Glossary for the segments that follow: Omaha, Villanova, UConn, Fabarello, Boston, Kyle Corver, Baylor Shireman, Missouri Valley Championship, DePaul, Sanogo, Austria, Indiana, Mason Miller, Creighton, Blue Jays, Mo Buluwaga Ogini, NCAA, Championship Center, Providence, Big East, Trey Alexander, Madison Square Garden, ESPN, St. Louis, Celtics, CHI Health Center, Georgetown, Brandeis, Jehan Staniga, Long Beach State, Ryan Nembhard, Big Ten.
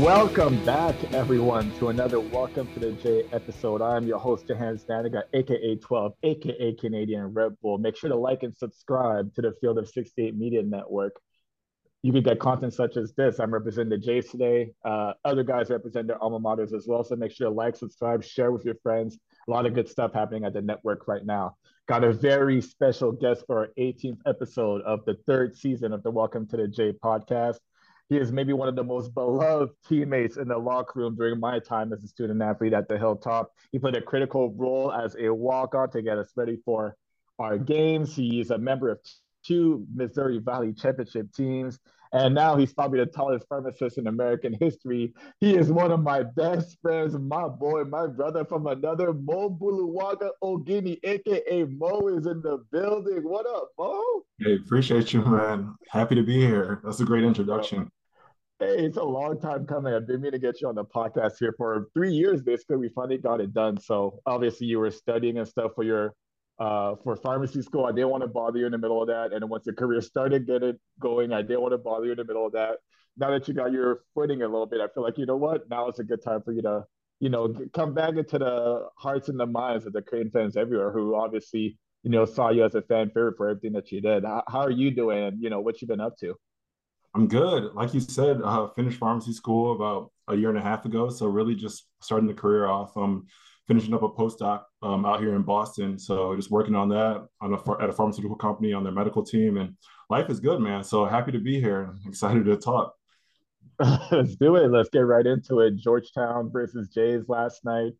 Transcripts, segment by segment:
Welcome back, everyone, to another Welcome to the J episode. I'm your host, Jehan Staniga, aka 12, aka Canadian Red Bull. Make sure to like and subscribe to the Field of 68 Media Network. You can get content such as this. I'm representing the Jays today. Other guys represent their alma maters as well. So make sure to like, subscribe, share with your friends. A lot of good stuff happening at the network right now. Got a very special guest for our 18th episode of the third season of the Welcome to the J podcast. He is maybe one of the most beloved teammates in the locker room during my time as a student athlete at the Hilltop. He played a critical role as a walk-on to get us ready for our games. He is a member of two Missouri Valley Championship teams, and now he's probably the tallest pharmacist in American history. He is one of my best friends, my boy, my brother from another, Mo Buluwaga Ogini, a.k.a. Mo is in the building. What up, Mo? Hey, appreciate you, man. Happy to be here. That's a great introduction. Hey, it's a long time coming. I've been meaning to get you on the podcast here for 3 years, basically. We finally got it done. So obviously you were studying and stuff for your for pharmacy school. I didn't want to bother you in the middle of that. And once your career started getting going, I didn't want to bother you in the middle of that. Now that you got your footing a little bit, I feel like, you know what? Now is a good time for you to, you know, come back into the hearts and the minds of the Creighton fans everywhere who obviously, you know, saw you as a fan favorite for everything that you did. How are you doing? And, you know, what you've been up to? I'm good. Like you said, I finished pharmacy school about a year and a half ago. So really just starting the career off. I'm finishing up a postdoc out here in Boston. So just working on that at a pharmaceutical company on their medical team. And life is good, man. So happy to be here. Excited to talk. Let's do it. Let's get right into it. Georgetown versus Jays last night.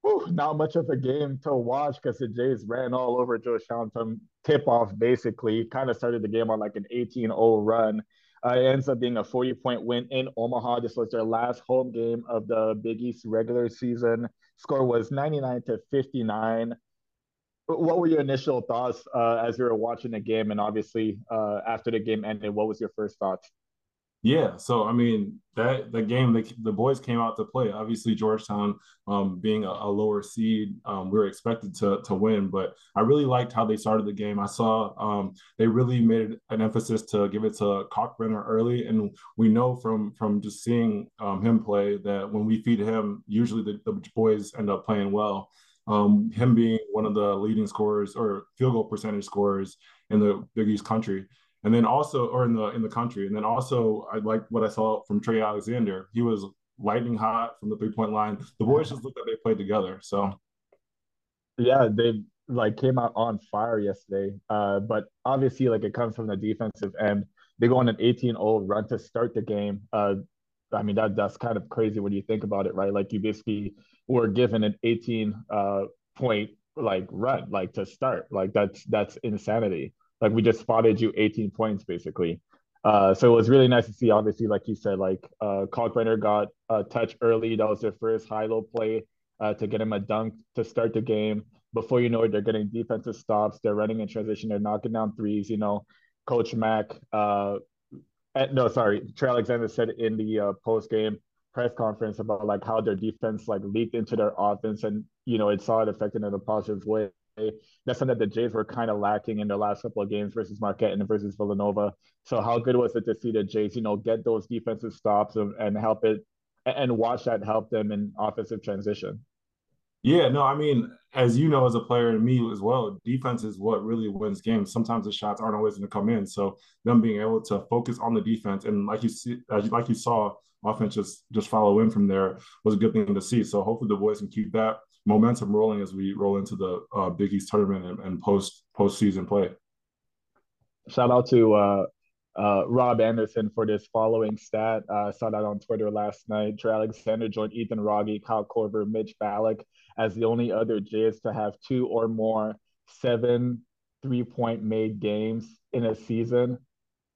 Whew, not much of a game to watch because the Jays ran all over Georgetown from tip-off, basically. Kind of started the game on like an 18-0 run. It ends up being a 40-point win in Omaha. This was their last home game of the Big East regular season. Score was 99-59. What were your initial thoughts as you were watching the game? And obviously, after the game ended, what was your first thoughts? Yeah, so I mean that game, the boys came out to play. Obviously, Georgetown being a lower seed, we were expected to win, but I really liked how they started the game. I saw they really made an emphasis to give it to Kalkbrenner early, and we know from just seeing him play that when we feed him, usually the boys end up playing well. Him being one of the leading scorers or field goal percentage scorers in the Big East country. And then also, or in the country, and then also, I liked what I saw from Trey Alexander. He was lightning hot from the 3-point line. The boys just looked like they played together. So, yeah, they like came out on fire yesterday. But obviously, like it comes from the defensive end. They go on an 18-0 run to start the game. I mean, that's kind of crazy when you think about it, right? Like you basically were given an 18-point like run, like to start. Like that's insanity. Like, we just spotted you 18 points, basically. So it was really nice to see, obviously, like you said, like Kalkbrenner got a touch early. That was their first high-low play to get him a dunk to start the game. Before you know it, they're getting defensive stops. They're running in transition. They're knocking down threes. You know, Coach Mack, Trey Alexander said in the post-game press conference about, like, how their defense, like, leaked into their offense. And, you know, it saw it affected in a positive way. That's something that the Jays were kind of lacking in their last couple of games versus Marquette and versus Villanova. So how good was it to see the Jays, you know, get those defensive stops and help it and watch that help them in offensive transition? Yeah, no, I mean, as you know, as a player and me as well, defense is what really wins games. Sometimes the shots aren't always going to come in. So them being able to focus on the defense and like you saw, offense just follow in from there was a good thing to see. So hopefully the boys can keep that momentum rolling as we roll into the Big East tournament and postseason play. Shout out to Rob Anderson for this following stat. I saw that on Twitter last night. Trey Alexander joined Ethan Rogge, Kyle Corver, Mitch Balick as the only other Jays to have two or more 7 3-point made games in a season.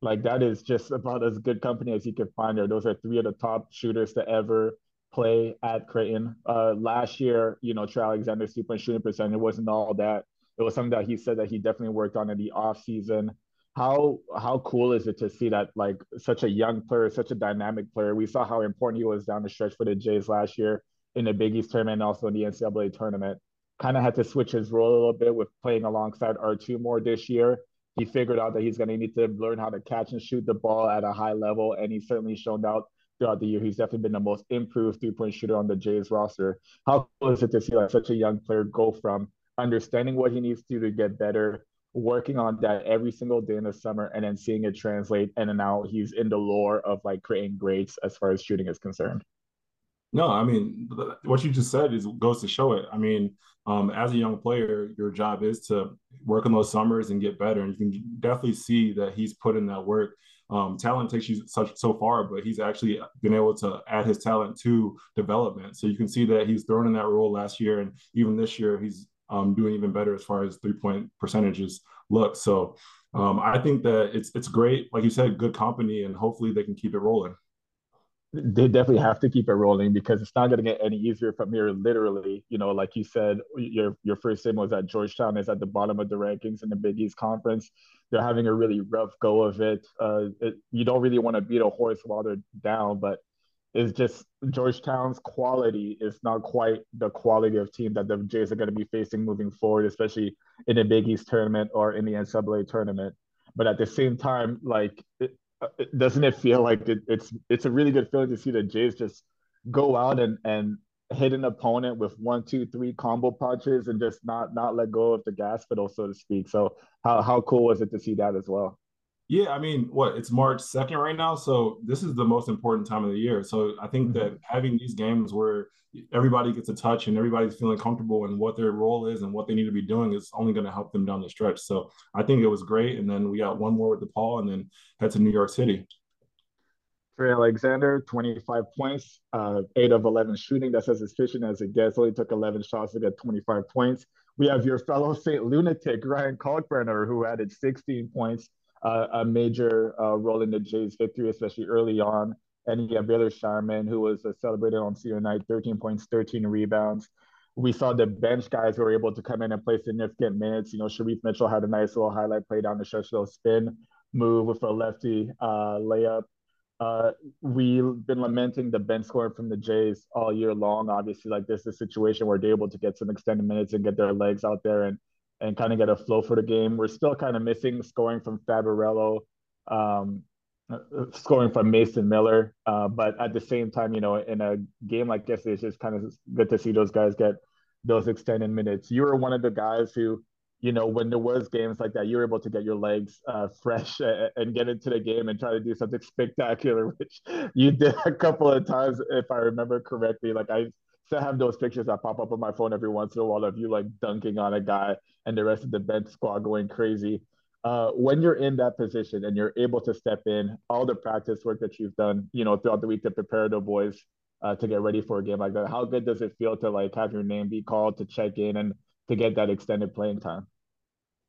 Like, that is just about as good company as you could find there. Those are three of the top shooters to ever play at Creighton. Last year, you know, Trey Alexander's 3-point shooting percentage wasn't all that. It was something that he said that he definitely worked on in the offseason. How cool is it to see that, like, such a young player, such a dynamic player? We saw how important he was down the stretch for the Jays last year in the Big East tournament and also in the NCAA tournament. Kind of had to switch his role a little bit with playing alongside R2 more this year. He figured out that he's going to need to learn how to catch and shoot the ball at a high level, and he's certainly shown out throughout the year. He's definitely been the most improved three-point shooter on the Jays roster. How cool is it to see, like, such a young player go from understanding what he needs to get better, working on that every single day in the summer, and then seeing it translate, and then now he's in the lore of, like, creating grades as far as shooting is concerned. No, I mean, what you just said goes to show it. I mean, as a young player, your job is to work on those summers and get better, and you can definitely see that he's put in that work. Talent takes you so far, but he's actually been able to add his talent to development. So you can see that he's thrown in that role last year, and even this year he's doing even better as far as three-point percentages look. So I think that it's great, like you said, good company, and hopefully they can keep it rolling. They definitely have to keep it rolling because it's not going to get any easier from here. Literally, you know, like you said, your first team was at Georgetown, is at the bottom of the rankings in the Big East Conference. They're having a really rough go of it. You don't really want to beat a horse while they're down, but it's just Georgetown's quality is not quite the quality of team that the Jays are going to be facing moving forward, especially in the Big East tournament or in the NCAA tournament. But at the same time, like, doesn't it feel like it's a really good feeling to see the Jays just go out and hit an opponent with 1, 2, 3 combo punches and just not let go of the gas pedal, so to speak? So how cool was it to see that as well? Yeah, I mean, it's March 2nd right now, so this is the most important time of the year. So I think that having these games where everybody gets a touch and everybody's feeling comfortable in what their role is and what they need to be doing is only going to help them down the stretch. So I think it was great. And then we got one more with DePaul and then head to New York City. Trey Alexander, 25 points, 8 of 11 shooting. That's as efficient as it gets. Only took 11 shots to get 25 points. We have your fellow St. Lunatic, Ryan Kalkbrenner, who added 16 points. A major role in the Jays' victory, especially early on. And you have Baylor Shireman, who was celebrated on senior night, 13 points, 13 rebounds. We saw the bench guys who were able to come in and play significant minutes. You know, Sharif Mitchell had a nice little highlight play down the stretch, little spin move with a lefty layup. We've been lamenting the bench scoring from the Jays all year long. Obviously, like, this is a situation where they're able to get some extended minutes and get their legs out there and kind of get a flow for the game. We're still kind of missing scoring from Fabarello, scoring from Mason Miller. But at the same time, you know, in a game like this, it's just kind of good to see those guys get those extended minutes. You were one of the guys who, you know, when there was games like that, you were able to get your legs fresh and get into the game and try to do something spectacular, which you did a couple of times, if I remember correctly. Like, I have those pictures that pop up on my phone every once in a while of you, like, dunking on a guy and the rest of the bench squad going crazy. When you're in that position and you're able to step in, all the practice work that you've done, you know, throughout the week to prepare the boys to get ready for a game like that, how good does it feel to, like, have your name be called, to check in, and to get that extended playing time?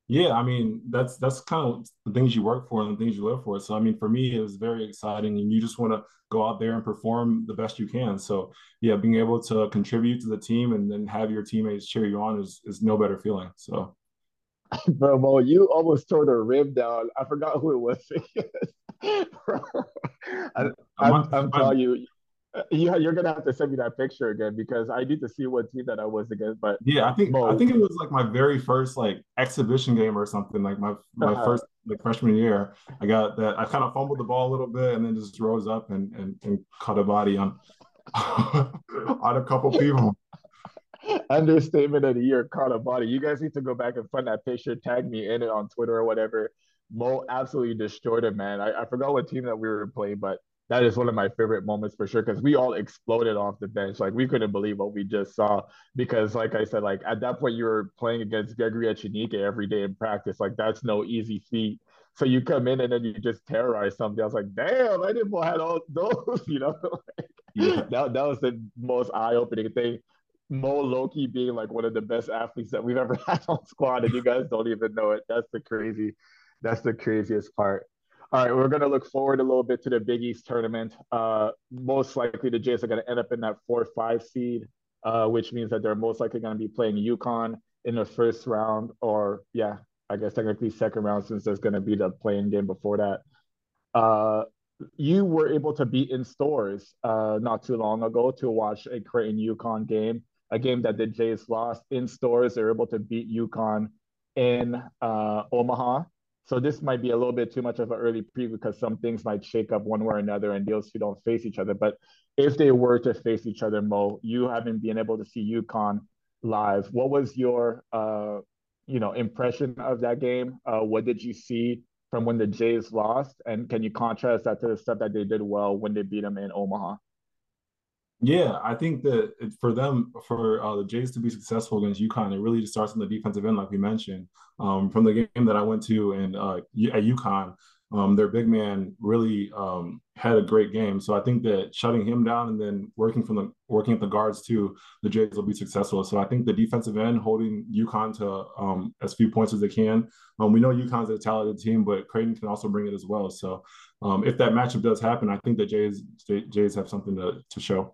Yeah, I mean, that's kind of the things you work for and the things you live for. So, I mean, for me, it was very exciting, and you just want to go out there and perform the best you can. So, yeah, being able to contribute to the team and then have your teammates cheer you on is no better feeling. So, bro, Mo, you almost tore the rib down. I forgot who it was. I'm telling you, You're gonna have to send me that picture again because I need to see what team that I was against. But yeah, I think it was like my very first like exhibition game or something. Like my first like freshman year, I got that. I kind of fumbled the ball a little bit and then just rose up and caught a body on a couple people. Understatement of the year, caught a body. You guys need to go back and find that picture. Tag me in it on Twitter or whatever. Mo absolutely destroyed it, man. I forgot what team that we were playing, but that is one of my favorite moments for sure because we all exploded off the bench. Like, we couldn't believe what we just saw because, like I said, like at that point, you were playing against Gregory Echenique every day in practice. Like, that's no easy feat. So you come in and then you just terrorize something. I was like, damn, I didn't know I had all those, you know? That was the most eye-opening thing. Mo Loki being like one of the best athletes that we've ever had on squad, and you guys don't even know it. That's the craziest part. All right, we're going to look forward a little bit to the Big East tournament. Most likely the Jays are going to end up in that 4-5 seed, which means that they're most likely going to be playing UConn in the first round, or yeah, I guess technically second round since there's going to be the play-in game before that. You were able to be in stores not too long ago to watch a Creighton-UConn game, a game that the Jays lost in stores. They were able to beat UConn in Omaha. So this might be a little bit too much of an early preview because some things might shake up one way or another and those two don't face each other. But if they were to face each other, Mo, you haven't been able to see UConn live. What was your impression of that game? What did you see from when the Jays lost? And can you contrast that to the stuff that they did well when they beat them in Omaha? Yeah, I think that for the Jays to be successful against UConn, it really just starts on the defensive end, like we mentioned. From the game that I went to and at UConn, their big man really had a great game. So I think that shutting him down and then working at the guards too, the Jays will be successful. So I think the defensive end holding UConn to as few points as they can. We know UConn's a talented team, but Creighton can also bring it as well. So if that matchup does happen, I think the Jays have something to show.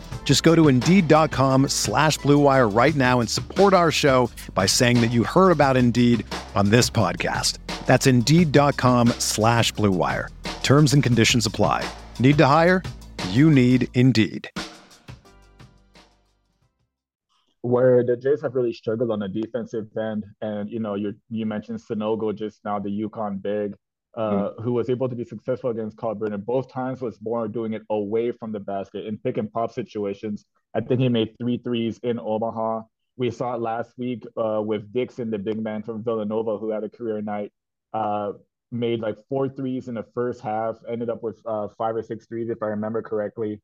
Just go to Indeed.com/Blue Wire right now and support our show by saying that you heard about Indeed on this podcast. That's Indeed.com/Blue Wire. Terms and conditions apply. Need to hire? You need Indeed. Where the Jays have really struggled on the defensive end, and you mentioned Sanogo just now, the UConn big, who was able to be successful against Kalkbrenner. Both times was more doing it away from the basket in pick and pop situations. I think he made 3 threes in Omaha. We saw it last week with Dixon, the big man from Villanova, who had a career night, made like 4 threes in the first half, ended up with 5 or 6 threes, if I remember correctly.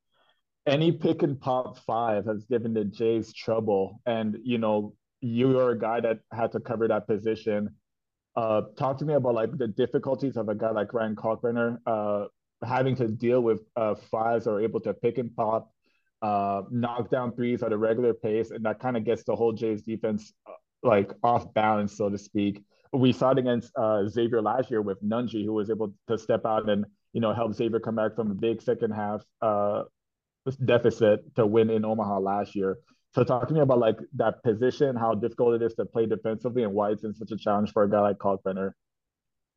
Any pick and pop five has given the Jays trouble. And, you are a guy that had to cover that position. Talk to me about like the difficulties of a guy like Ryan Kalkbrenner having to deal with fives that are able to pick and pop, knock down threes at a regular pace, and that kind of gets the whole Jays defense like off balance, so to speak. We saw it against Xavier last year with Nunji, who was able to step out and help Xavier come back from a big second half deficit to win in Omaha last year. So talk to me about like that position, how difficult it is to play defensively, and why it's been such a challenge for a guy like Kalkbrenner.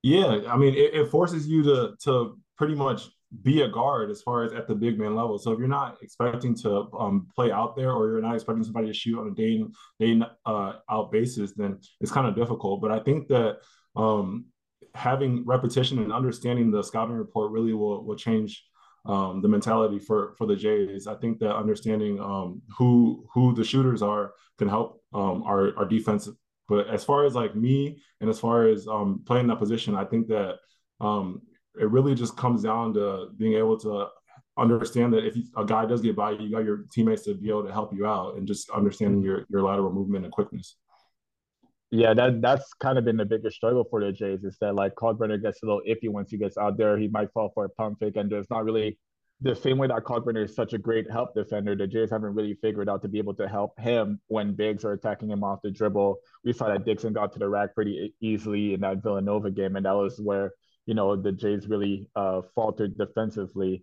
Yeah, I mean, it forces you to pretty much be a guard as far as at the big man level. So if you're not expecting to play out there, or you're not expecting somebody to shoot on a day in, out basis, then it's kind of difficult. But I think that having repetition and understanding the scouting report really will change the mentality for the Jays. I think that understanding who the shooters are can help our defense But as far as like me and as far as playing that position, I think that it really just comes down to being able to understand that if a guy does get by you, you got your teammates to be able to help you out, and just understanding your lateral movement and quickness. Yeah, that's kind of been the biggest struggle for the Jays, is that like Kalkbrenner gets a little iffy once he gets out there. He might fall for a pump fake, and there's not really the same way that Kalkbrenner is such a great help defender. The Jays haven't really figured out to be able to help him when bigs are attacking him off the dribble. We saw that Dixon got to the rack pretty easily in that Villanova game, and that was where, you know, the Jays really faltered defensively.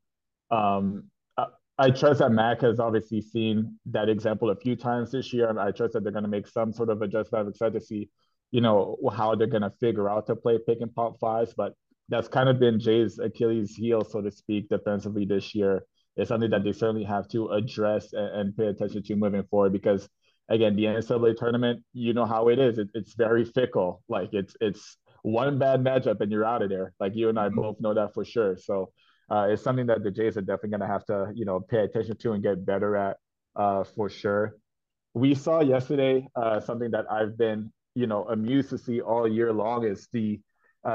I trust that Mac has obviously seen that example a few times this year, and I trust that they're going to make some sort of adjustment. I'm excited to see, you know, how they're going to figure out to play pick and pop fives, but that's kind of been Jay's Achilles heel, so to speak, defensively this year. It's something that they certainly have to address and pay attention to moving forward, because again, the NCAA tournament, you know how it is. It's very fickle. Like it's one bad matchup and you're out of there. Like you and I both know that for sure. So it's something that the Jays are definitely going to have to, you know, pay attention to and get better at for sure. We saw yesterday something that I've been, you know, amused to see all year long, is the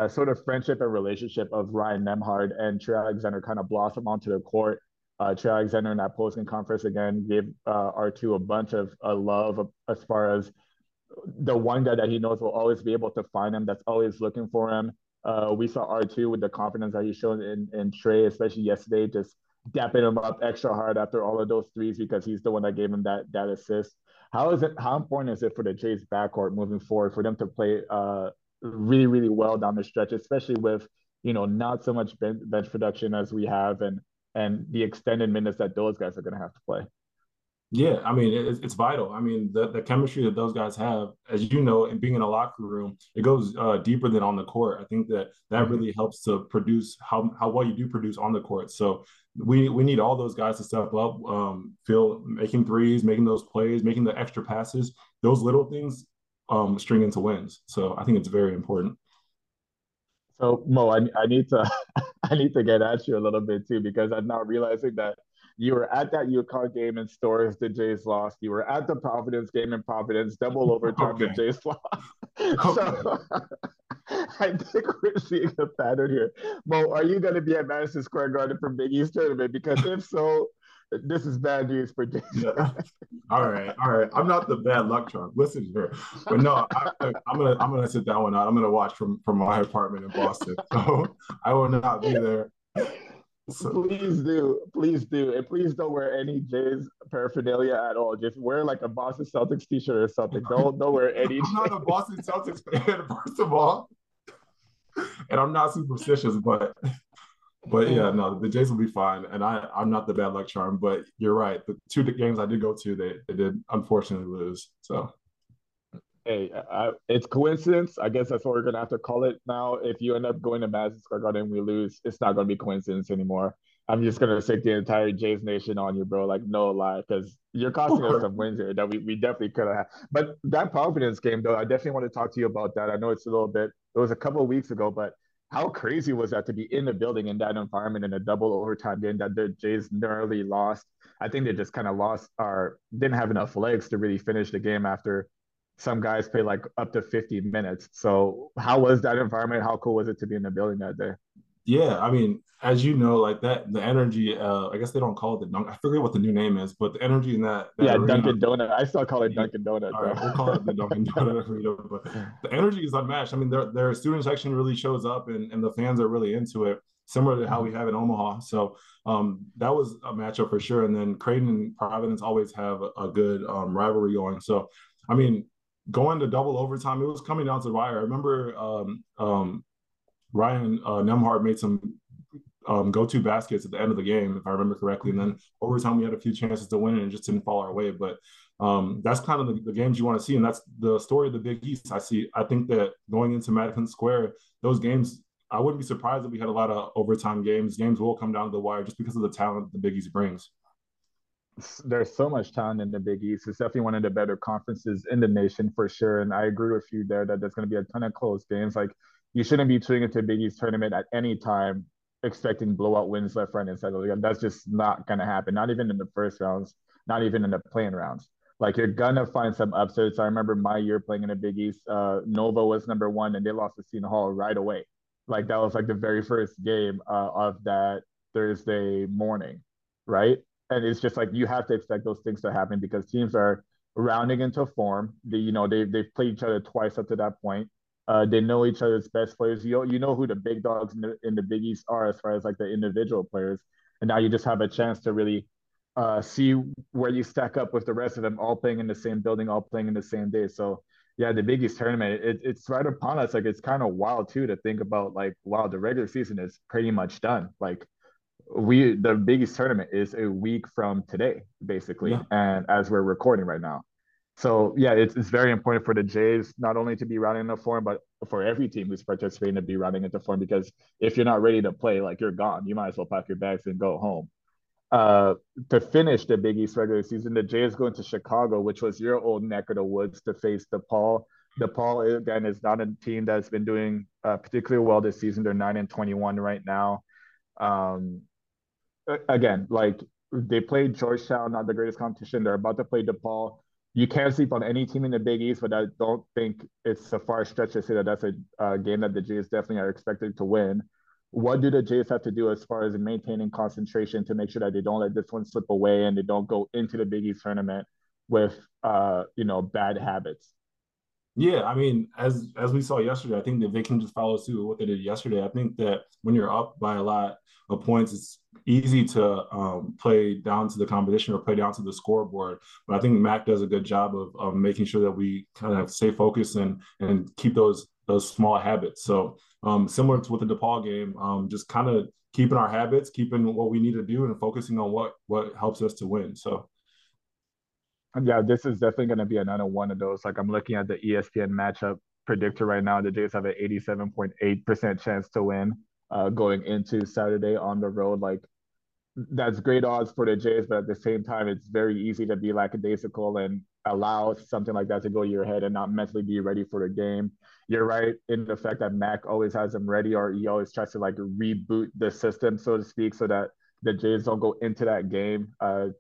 sort of friendship and relationship of Ryan Nembhard and Trey Alexander kind of blossom onto the court. Trey Alexander in that post-game conference again gave R2 a bunch of love as far as the one guy that he knows will always be able to find him, that's always looking for him. We saw R2 with the confidence that he showed in Trey, especially yesterday, just dapping him up extra hard after all of those threes, because he's the one that gave him that assist. How important is it for the Jays backcourt moving forward for them to play really, really well down the stretch, especially with, you know, not so much bench production as we have and the extended minutes that those guys are going to have to play? Yeah, I mean, it's vital. I mean, the chemistry that those guys have, as you know, and being in a locker room, it goes deeper than on the court. I think that really helps to produce how well you do produce on the court. So we need all those guys to step up, making threes, making those plays, making the extra passes. Those little things string into wins. So I think it's very important. So Mo, I need to get at you a little bit too, because I'm not realizing that you were at that UConn game in stores, the Jays lost. You were at the Providence game in Providence, double overtime, okay. The Jays lost. So I think we're seeing a pattern here. Mo, are you going to be at Madison Square Garden for Big East tournament? Because if so, this is bad news for Jays. Yeah. All right. I'm not the bad luck charm. Listen here, but no, I'm gonna sit that one out. I'm gonna watch from my apartment in Boston. So I will not be there. So. Please do. And please don't wear any Jays paraphernalia at all. Just wear like a Boston Celtics t-shirt or something. Don't wear any. I'm not a Boston Celtics fan, first of all. And I'm not superstitious, but yeah, no, the Jays will be fine. And I'm not the bad luck charm, but you're right. The two games I did go to, they did unfortunately lose. So. Hey, it's coincidence. I guess that's what we're going to have to call it now. If you end up going to Madison Square Garden and we lose, it's not going to be coincidence anymore. I'm just going to stick the entire Jays Nation on you, bro. Like, no lie, because you're costing us some wins here that we definitely could have had. But that Providence game, though, I definitely want to talk to you about that. I know it's a little bit – it was a couple of weeks ago, but how crazy was that to be in the building in that environment in a double overtime game that the Jays narrowly lost? I think they just kind of lost or didn't have enough legs to really finish the game after – some guys play like up to 50 minutes. So how was that environment? How cool was it to be in the building that day? Yeah, I mean, as you know, like that, the energy, I guess they don't call it the Dunkin'. I forget what the new name is, but the energy in that yeah, arena, Dunkin' Donut. I still call it Dunkin' Donut. All right, we'll call it the Dunkin' Donut arena, but the energy is unmatched. I mean, their student section really shows up and the fans are really into it, similar to how we have in Omaha. So that was a matchup for sure. And then Creighton and Providence always have a good rivalry going. So, I mean, going to double overtime, it was coming down to the wire. I remember Ryan Nembhard made some go-to baskets at the end of the game, if I remember correctly. And then overtime, we had a few chances to win, and it just didn't fall our way. But that's kind of the games you want to see, and that's the story of the Big East. I think that going into Madison Square, those games, I wouldn't be surprised if we had a lot of overtime games. Games will come down to the wire just because of the talent the Big East brings. There's so much talent in the Big East. It's definitely one of the better conferences in the nation for sure. And I agree with you there that there's going to be a ton of close games. Like, you shouldn't be tuning into a Big East tournament at any time expecting blowout wins left, right, and center. That's just not going to happen. Not even in the first rounds, not even in the play-in rounds. Like, you're going to find some upsets. I remember my year playing in the Big East, Nova was #1, and they lost to Seton Hall right away. Like, that was, like, the very first game of that Thursday morning, right? And it's just, like, you have to expect those things to happen because teams are rounding into form. They, you know, they've played each other twice up to that point. They know each other's best players. You know who the big dogs in the Big East are as far as, like, the individual players. And now you just have a chance to really see where you stack up with the rest of them, all playing in the same building, all playing in the same day. So, yeah, the Big East tournament, it's right upon us. Like, it's kind of wild, too, to think about, like, wow, the regular season is pretty much done. Like, the Big East tournament is a week from today, basically, yeah. And as we're recording right now. So, yeah, it's very important for the Jays not only to be rounding into form, but for every team who's participating to be rounding into form, because if you're not ready to play, like, you're gone. You might as well pack your bags and go home. To finish the Big East regular season, the Jays go into Chicago, which was your old neck of the woods, to face DePaul. DePaul, again, is not a team that's been doing particularly well this season. They're 9-21 right now. Again, like, they played Georgetown, not the greatest competition. They're about to play DePaul. You can't sleep on any team in the Big East, but I don't think it's a far stretch to say that that's a game that the Jays definitely are expected to win. What do the Jays have to do as far as maintaining concentration to make sure that they don't let this one slip away and they don't go into the Big East tournament with, bad habits? Yeah, I mean, as we saw yesterday, I think that they can just follow suit with what they did yesterday. I think that when you're up by a lot of points, it's easy to play down to the competition or play down to the scoreboard. But I think Mac does a good job of making sure that we kind of stay focused and keep those small habits. So similar to with the DePaul game, just kind of keeping our habits, keeping what we need to do and focusing on what helps us to win. So, yeah, this is definitely going to be another one of those. Like, I'm looking at the ESPN matchup predictor right now. The Jays have an 87.8% chance to win going into Saturday on the road. Like, that's great odds for the Jays, but at the same time, it's very easy to be lackadaisical and allow something like that to go to your head and not mentally be ready for the game. You're right in the fact that Mac always has them ready, or he always tries to, like, reboot the system, so to speak, so that the Jays don't go into that game,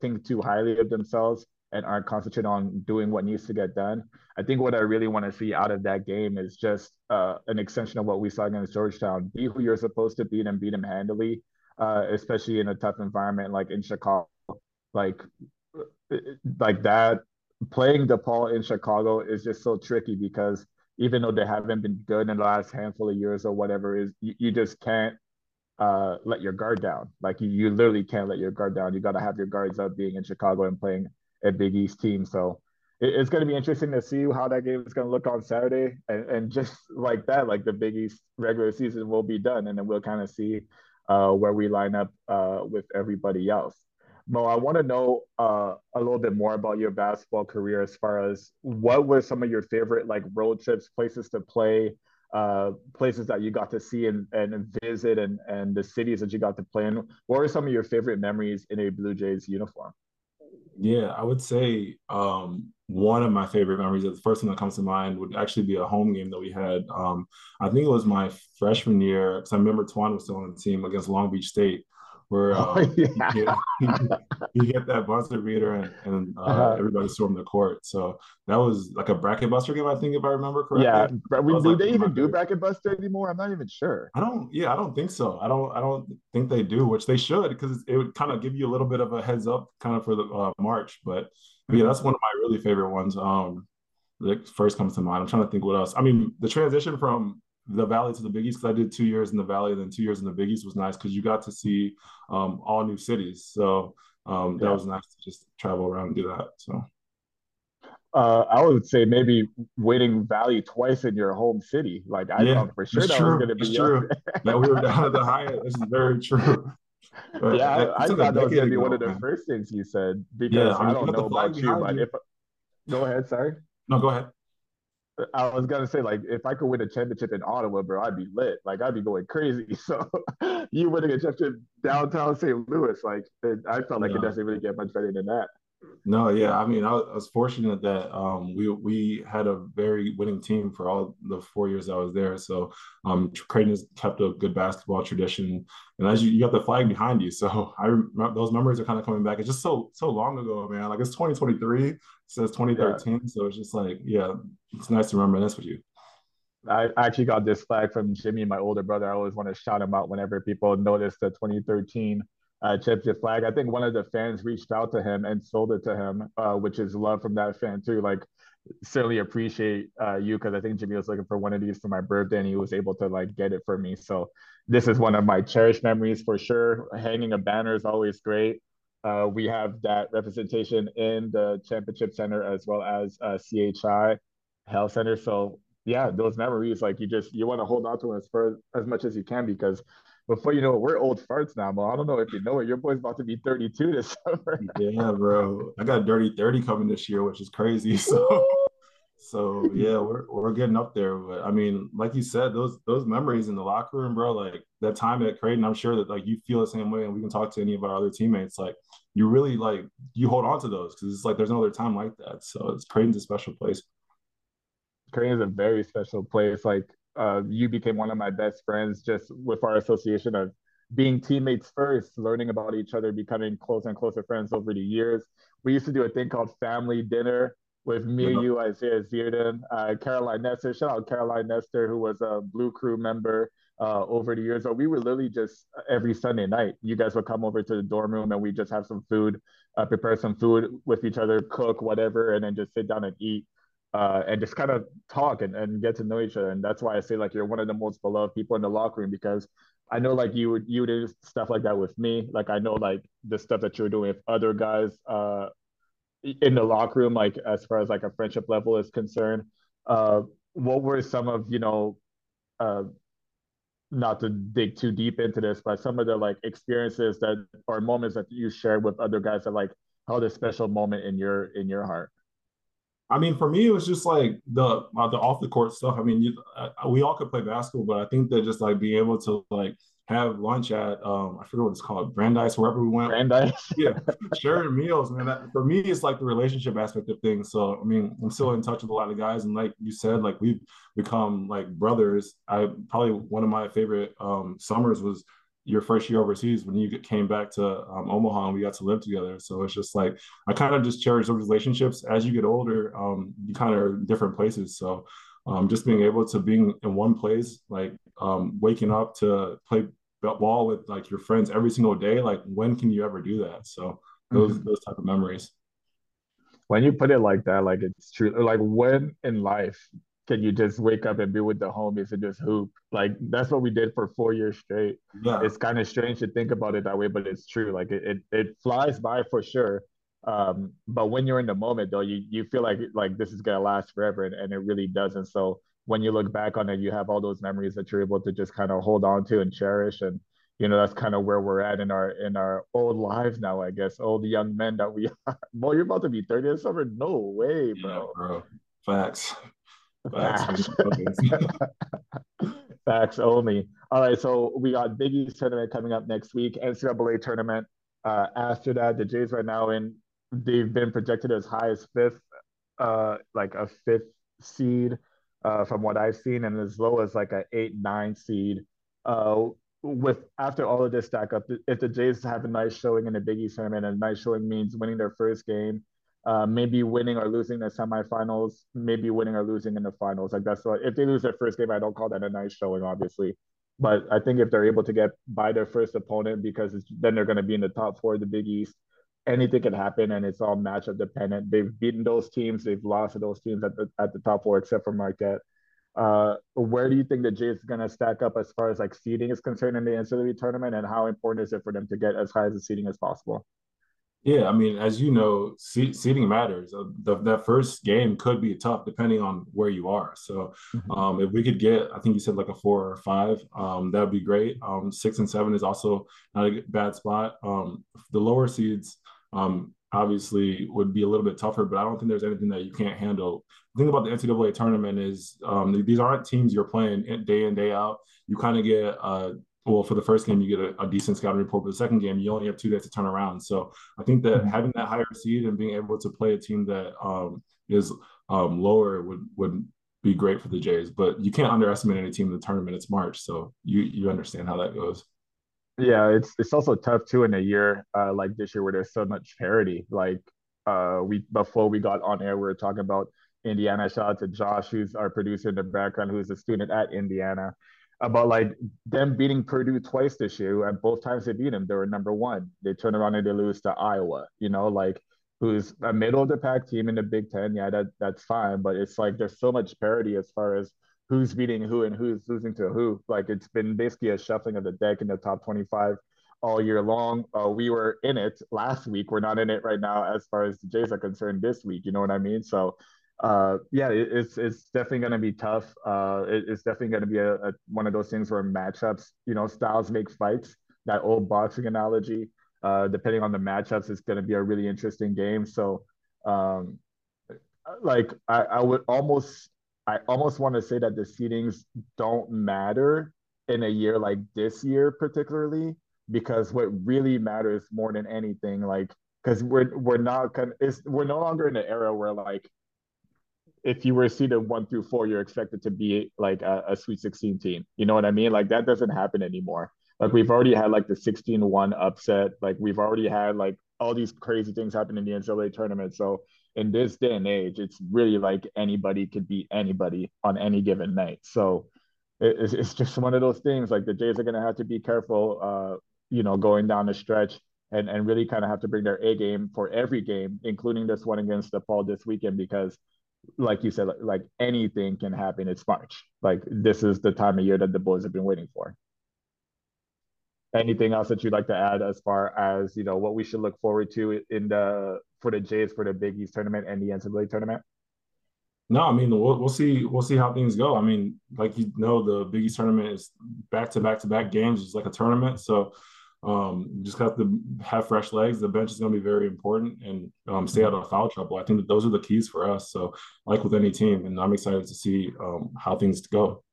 think too highly of themselves and aren't concentrated on doing what needs to get done. I think what I really want to see out of that game is just an extension of what we saw against Georgetown. Be who you're supposed to beat and beat them handily, especially in a tough environment like in Chicago. Like that, playing DePaul in Chicago is just so tricky because even though they haven't been good in the last handful of years or whatever, you just can't let your guard down. Like, you literally can't let your guard down. You got to have your guards up being in Chicago and playing a Big East team. So it's going to be interesting to see how that game is going to look on Saturday. And just like that, like, the Big East regular season will be done. And then we'll kind of see where we line up with everybody else. Mo, I want to know a little bit more about your basketball career as far as what were some of your favorite, like, road trips, places to play, places that you got to see and visit and the cities that you got to play in. What were some of your favorite memories in a Blue Jays uniform? Yeah, I would say one of my favorite memories, the first thing that comes to mind, would actually be a home game that we had. I think it was my freshman year, because I remember Twan was still on the team, against Long Beach State, where you get that buzzer beater and everybody stormed the court. So that was like a bracket buster game, I think, if I remember correctly. Yeah, do they even do bracket buster anymore? I'm not even sure. I don't think so. I don't think they do, which they should, because it would kind of give you a little bit of a heads up kind of for the March. But yeah, that's one of my really favorite ones. That first comes to mind. I'm trying to think what else. I mean, the transition from the Valley to the Big East, because I did 2 years in the Valley and then 2 years in the Big East, was nice because you got to see all new cities. So that was nice to just travel around and do that. So I would say maybe winning Valley twice in your home city. Like, I thought for sure that was going to be true. That we were down at the Hyatt. This is very true. But yeah, I thought that was going to be one of the first things you said, because I don't know about you, but if go ahead, sorry. No, go ahead. I was going to say, like, if I could win a championship in Ottawa, bro, I'd be lit. Like, I'd be going crazy. So you winning a championship downtown St. Louis, like, I felt like it doesn't really get much better than that. No, yeah. I mean, I was fortunate that we had a very winning team for all the 4 years I was there. So Creighton has kept a good basketball tradition. And as you got the flag behind you. So those memories are kind of coming back. It's just so long ago, man. Like, it's 2023. says 2013. Yeah. So it's just like, yeah, it's nice to reminisce with you. I actually got this flag from Jimmy, my older brother. I always want to shout him out whenever people notice the 2013 championship flag. I think one of the fans reached out to him and sold it to him, which is love from that fan too. Like, certainly appreciate you, because I think Jimmy was looking for one of these for my birthday, and he was able to like get it for me. So this is one of my cherished memories for sure. Hanging a banner is always great. We have that representation in the Championship Center as well as CHI Health Center. So yeah, those memories, like you want to hold on to us for as much as you can, because before you know it, we're old farts now, bro. I don't know if you know it. Your boy's about to be 32 this summer. Yeah, bro. I got a dirty 30 coming this year, which is crazy. So yeah, we're getting up there. But I mean, like you said, those memories in the locker room, bro, like that time at Creighton, I'm sure that like you feel the same way, and we can talk to any of our other teammates. Like you really like, you hold on to those, because it's like there's no other time like that. So Creighton's a special place. Creighton is a very special place. Like you became one of my best friends just with our association of being teammates first, learning about each other, becoming closer and closer friends over the years. We used to do a thing called family dinner with me, you, Isaiah Zierden, Caroline Nester. Shout out Caroline Nester, who was a Blue Crew member over the years. So we were literally just every Sunday night, you guys would come over to the dorm room and we just have some food, prepare some food with each other, cook, whatever, and then just sit down and eat. And just kind of talk and get to know each other. And that's why I say, like, you're one of the most beloved people in the locker room, because I know, like, you did stuff like that with me. Like, I know, like, the stuff that you're doing with other guys in the locker room, like, as far as, like, a friendship level is concerned. What were some of, you know, not to dig too deep into this, but some of the, like, experiences that or moments that you shared with other guys that, like, held a special moment in your heart? I mean, for me, it was just like the off the court stuff. I mean, we all could play basketball, but I think that just like being able to like have lunch at I forget what it's called, Brandeis, wherever we went. Brandeis, yeah, sharing meals, man. For me, it's like the relationship aspect of things. So I mean, I'm still in touch with a lot of guys, and like you said, like we've become like brothers. I probably one of my favorite summers was your first year overseas when you came back to Omaha and we got to live together. So it's just like, I kind of just cherish those relationships. As you get older, you kind of are in different places. So just being able to being in one place, like waking up to play ball with like your friends every single day, like when can you ever do that? So those type of memories. When you put it like that, like it's true. Like when in life can you just wake up and be with the homies and just hoop? Like, that's what we did for 4 years straight. Yeah. It's kind of strange to think about it that way, but it's true. Like, it flies by for sure. But when you're in the moment, though, you feel like this is going to last forever, and it really doesn't. So when you look back on it, you have all those memories that you're able to just kind of hold on to and cherish. And, you know, that's kind of where we're at in our old lives now, I guess. Old young men that we are. Boy, you're about to be 30 this summer? No way, bro. Yeah, bro. Facts. Facts only. All right, so we got Big East tournament coming up next week, NCAA tournament after that. The Jays right now, and they've been projected as high as fifth, like a fifth seed from what I've seen, and as low as like an 8-9 seed. With after all of this stack up, if the Jays have a nice showing in the Big East tournament, and a nice showing means winning their first game, maybe winning or losing the semifinals, maybe winning or losing in the finals. Like that's what, if they lose their first game, I don't call that a nice showing, obviously. But I think if they're able to get by their first opponent, because then they're going to be in the top four of the Big East, anything can happen, and it's all matchup dependent. They've beaten those teams. They've lost to those teams at the top four, except for Marquette. Where do you think the Jays is going to stack up as far as like seeding is concerned in the NCAA tournament, and how important is it for them to get as high as the seeding as possible? Yeah, I mean, as you know, seeding matters. That first game could be tough depending on where you are. So if we could get, I think you said like a 4 or 5, that would be great. 6 and 7 is also not a bad spot. The lower seeds obviously would be a little bit tougher, but I don't think there's anything that you can't handle. The thing about the NCAA tournament is these aren't teams you're playing day in, day out. You kind of get well, for the first game, you get a decent scouting report. But the second game, you only have 2 days to turn around. So I think that having that higher seed and being able to play a team that is lower would be great for the Jays. But you can't underestimate any team in the tournament. It's March, so you understand how that goes. Yeah, it's also tough, too, in a year like this year where there's so much parity. Like, before we got on air, we were talking about Indiana. Shout out to Josh, who's our producer in the background, who's a student at Indiana, about like them beating Purdue twice this year, and both times they beat them, they were number one. They turn around and they lose to Iowa, you know, like, who's a middle of the pack team in the Big Ten. Yeah, that's fine, but it's like there's so much parity as far as who's beating who and who's losing to who. Like, it's been basically a shuffling of the deck in the top 25 all year long. We were in it last week. We're not in it right now as far as the Jays are concerned this week. You know what I mean? So, yeah, it's definitely going to be tough. It's definitely going to be a one of those things where matchups, you know, styles make fights, that old boxing analogy. Depending on the matchups, it's going to be a really interesting game. So, like, I almost want to say that the seedings don't matter in a year like this year particularly, because what really matters more than anything, like, because we're no longer in an era where, like, if you were seeded 1 through 4, you're expected to be like a Sweet 16 team. You know what I mean? Like, that doesn't happen anymore. Like, we've already had like the 16-1 upset. Like, we've already had like all these crazy things happen in the NCAA tournament. So in this day and age, it's really like anybody could beat anybody on any given night. So it's just one of those things. Like, the Jays are going to have to be careful, you know, going down the stretch and really kind of have to bring their A game for every game, including this one against DePaul this weekend, because like you said, like anything can happen. It's March. Like, this is the time of year that the boys have been waiting for. Anything else that you'd like to add as far as, you know, what we should look forward to for the Jays for the Big East tournament and the NCAA tournament? No, I mean, we'll see how things go. I mean, like, you know, the Big East tournament is back-to-back games. It's like a tournament, so you just have to have fresh legs. The bench is going to be very important, and stay out of foul trouble. I think that those are the keys for us. So, like with any team, and I'm excited to see how things go.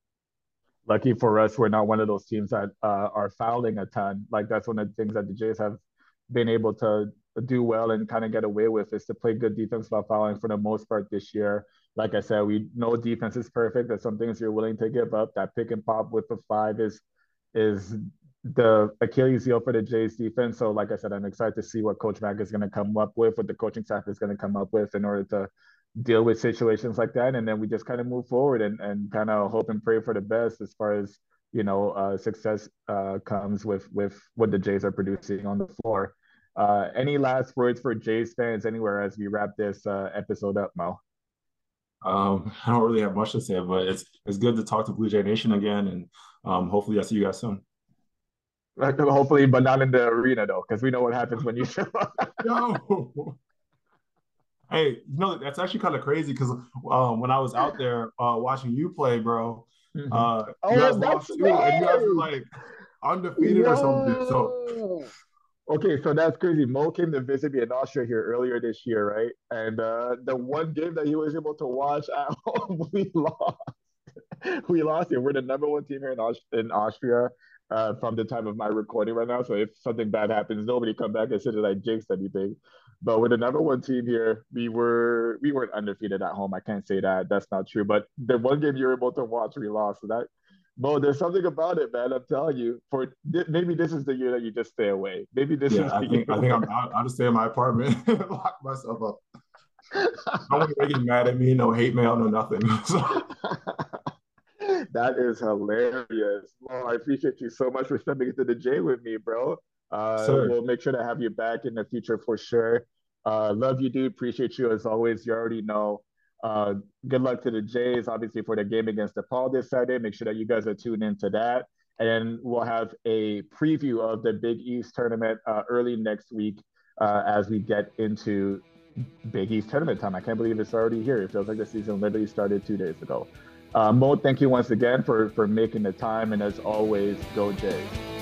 Lucky for us, we're not one of those teams that are fouling a ton. Like, that's one of the things that the Jays have been able to do well and kind of get away with, is to play good defense while fouling for the most part this year. Like I said, we know defense is perfect. There's some things you're willing to give up. That pick and pop with the 5 is the Achilles heel for the Jays defense. So, like I said, I'm excited to see what Coach Mack is going to come up with, what the coaching staff is going to come up with in order to deal with situations like that, and then we just kind of move forward and kind of hope and pray for the best as far as, you know, success comes with what the Jays are producing on the floor. Any last words for Jays fans anywhere as we wrap this episode up, Mo? I don't really have much to say, but it's good to talk to Blue Jay Nation again, and hopefully I see you guys soon. Hopefully, but not in the arena though, because we know what happens when you show up. No. Hey, you know, that's actually kind of crazy because when I was out there watching you play, bro, you guys lost too, and you guys were like undefeated or something. So, okay, so that's crazy. Mo came to visit me in Austria here earlier this year, right? And the one game that he was able to watch at home, we lost. We lost it. We're the number one team here in Austria from the time of my recording right now. So if something bad happens, nobody come back and say that I jinxed anything. But with the number one team here, we weren't undefeated at home. I can't say that. That's not true. But the one game you were able to watch, we lost. So that, Mo, there's something about it, man. I'm telling you. Maybe this is the year that you just stay away. Maybe this is the year. I think I'll just stay in my apartment and lock myself up. No one's getting mad at me. No hate mail. No nothing. So. That is hilarious. Mo, I appreciate you so much for stepping into the J with me, bro. We'll make sure to have you back in the future for sure. Love you, dude. Appreciate you as always. You already know. Good luck to the Jays, obviously, for the game against DePaul this Saturday. Make sure that you guys are tuned into that. And we'll have a preview of the Big East tournament early next week as we get into Big East tournament time. I can't believe it's already here. It feels like the season literally started 2 days ago. Mo, thank you once again for making the time. And as always, go Jays.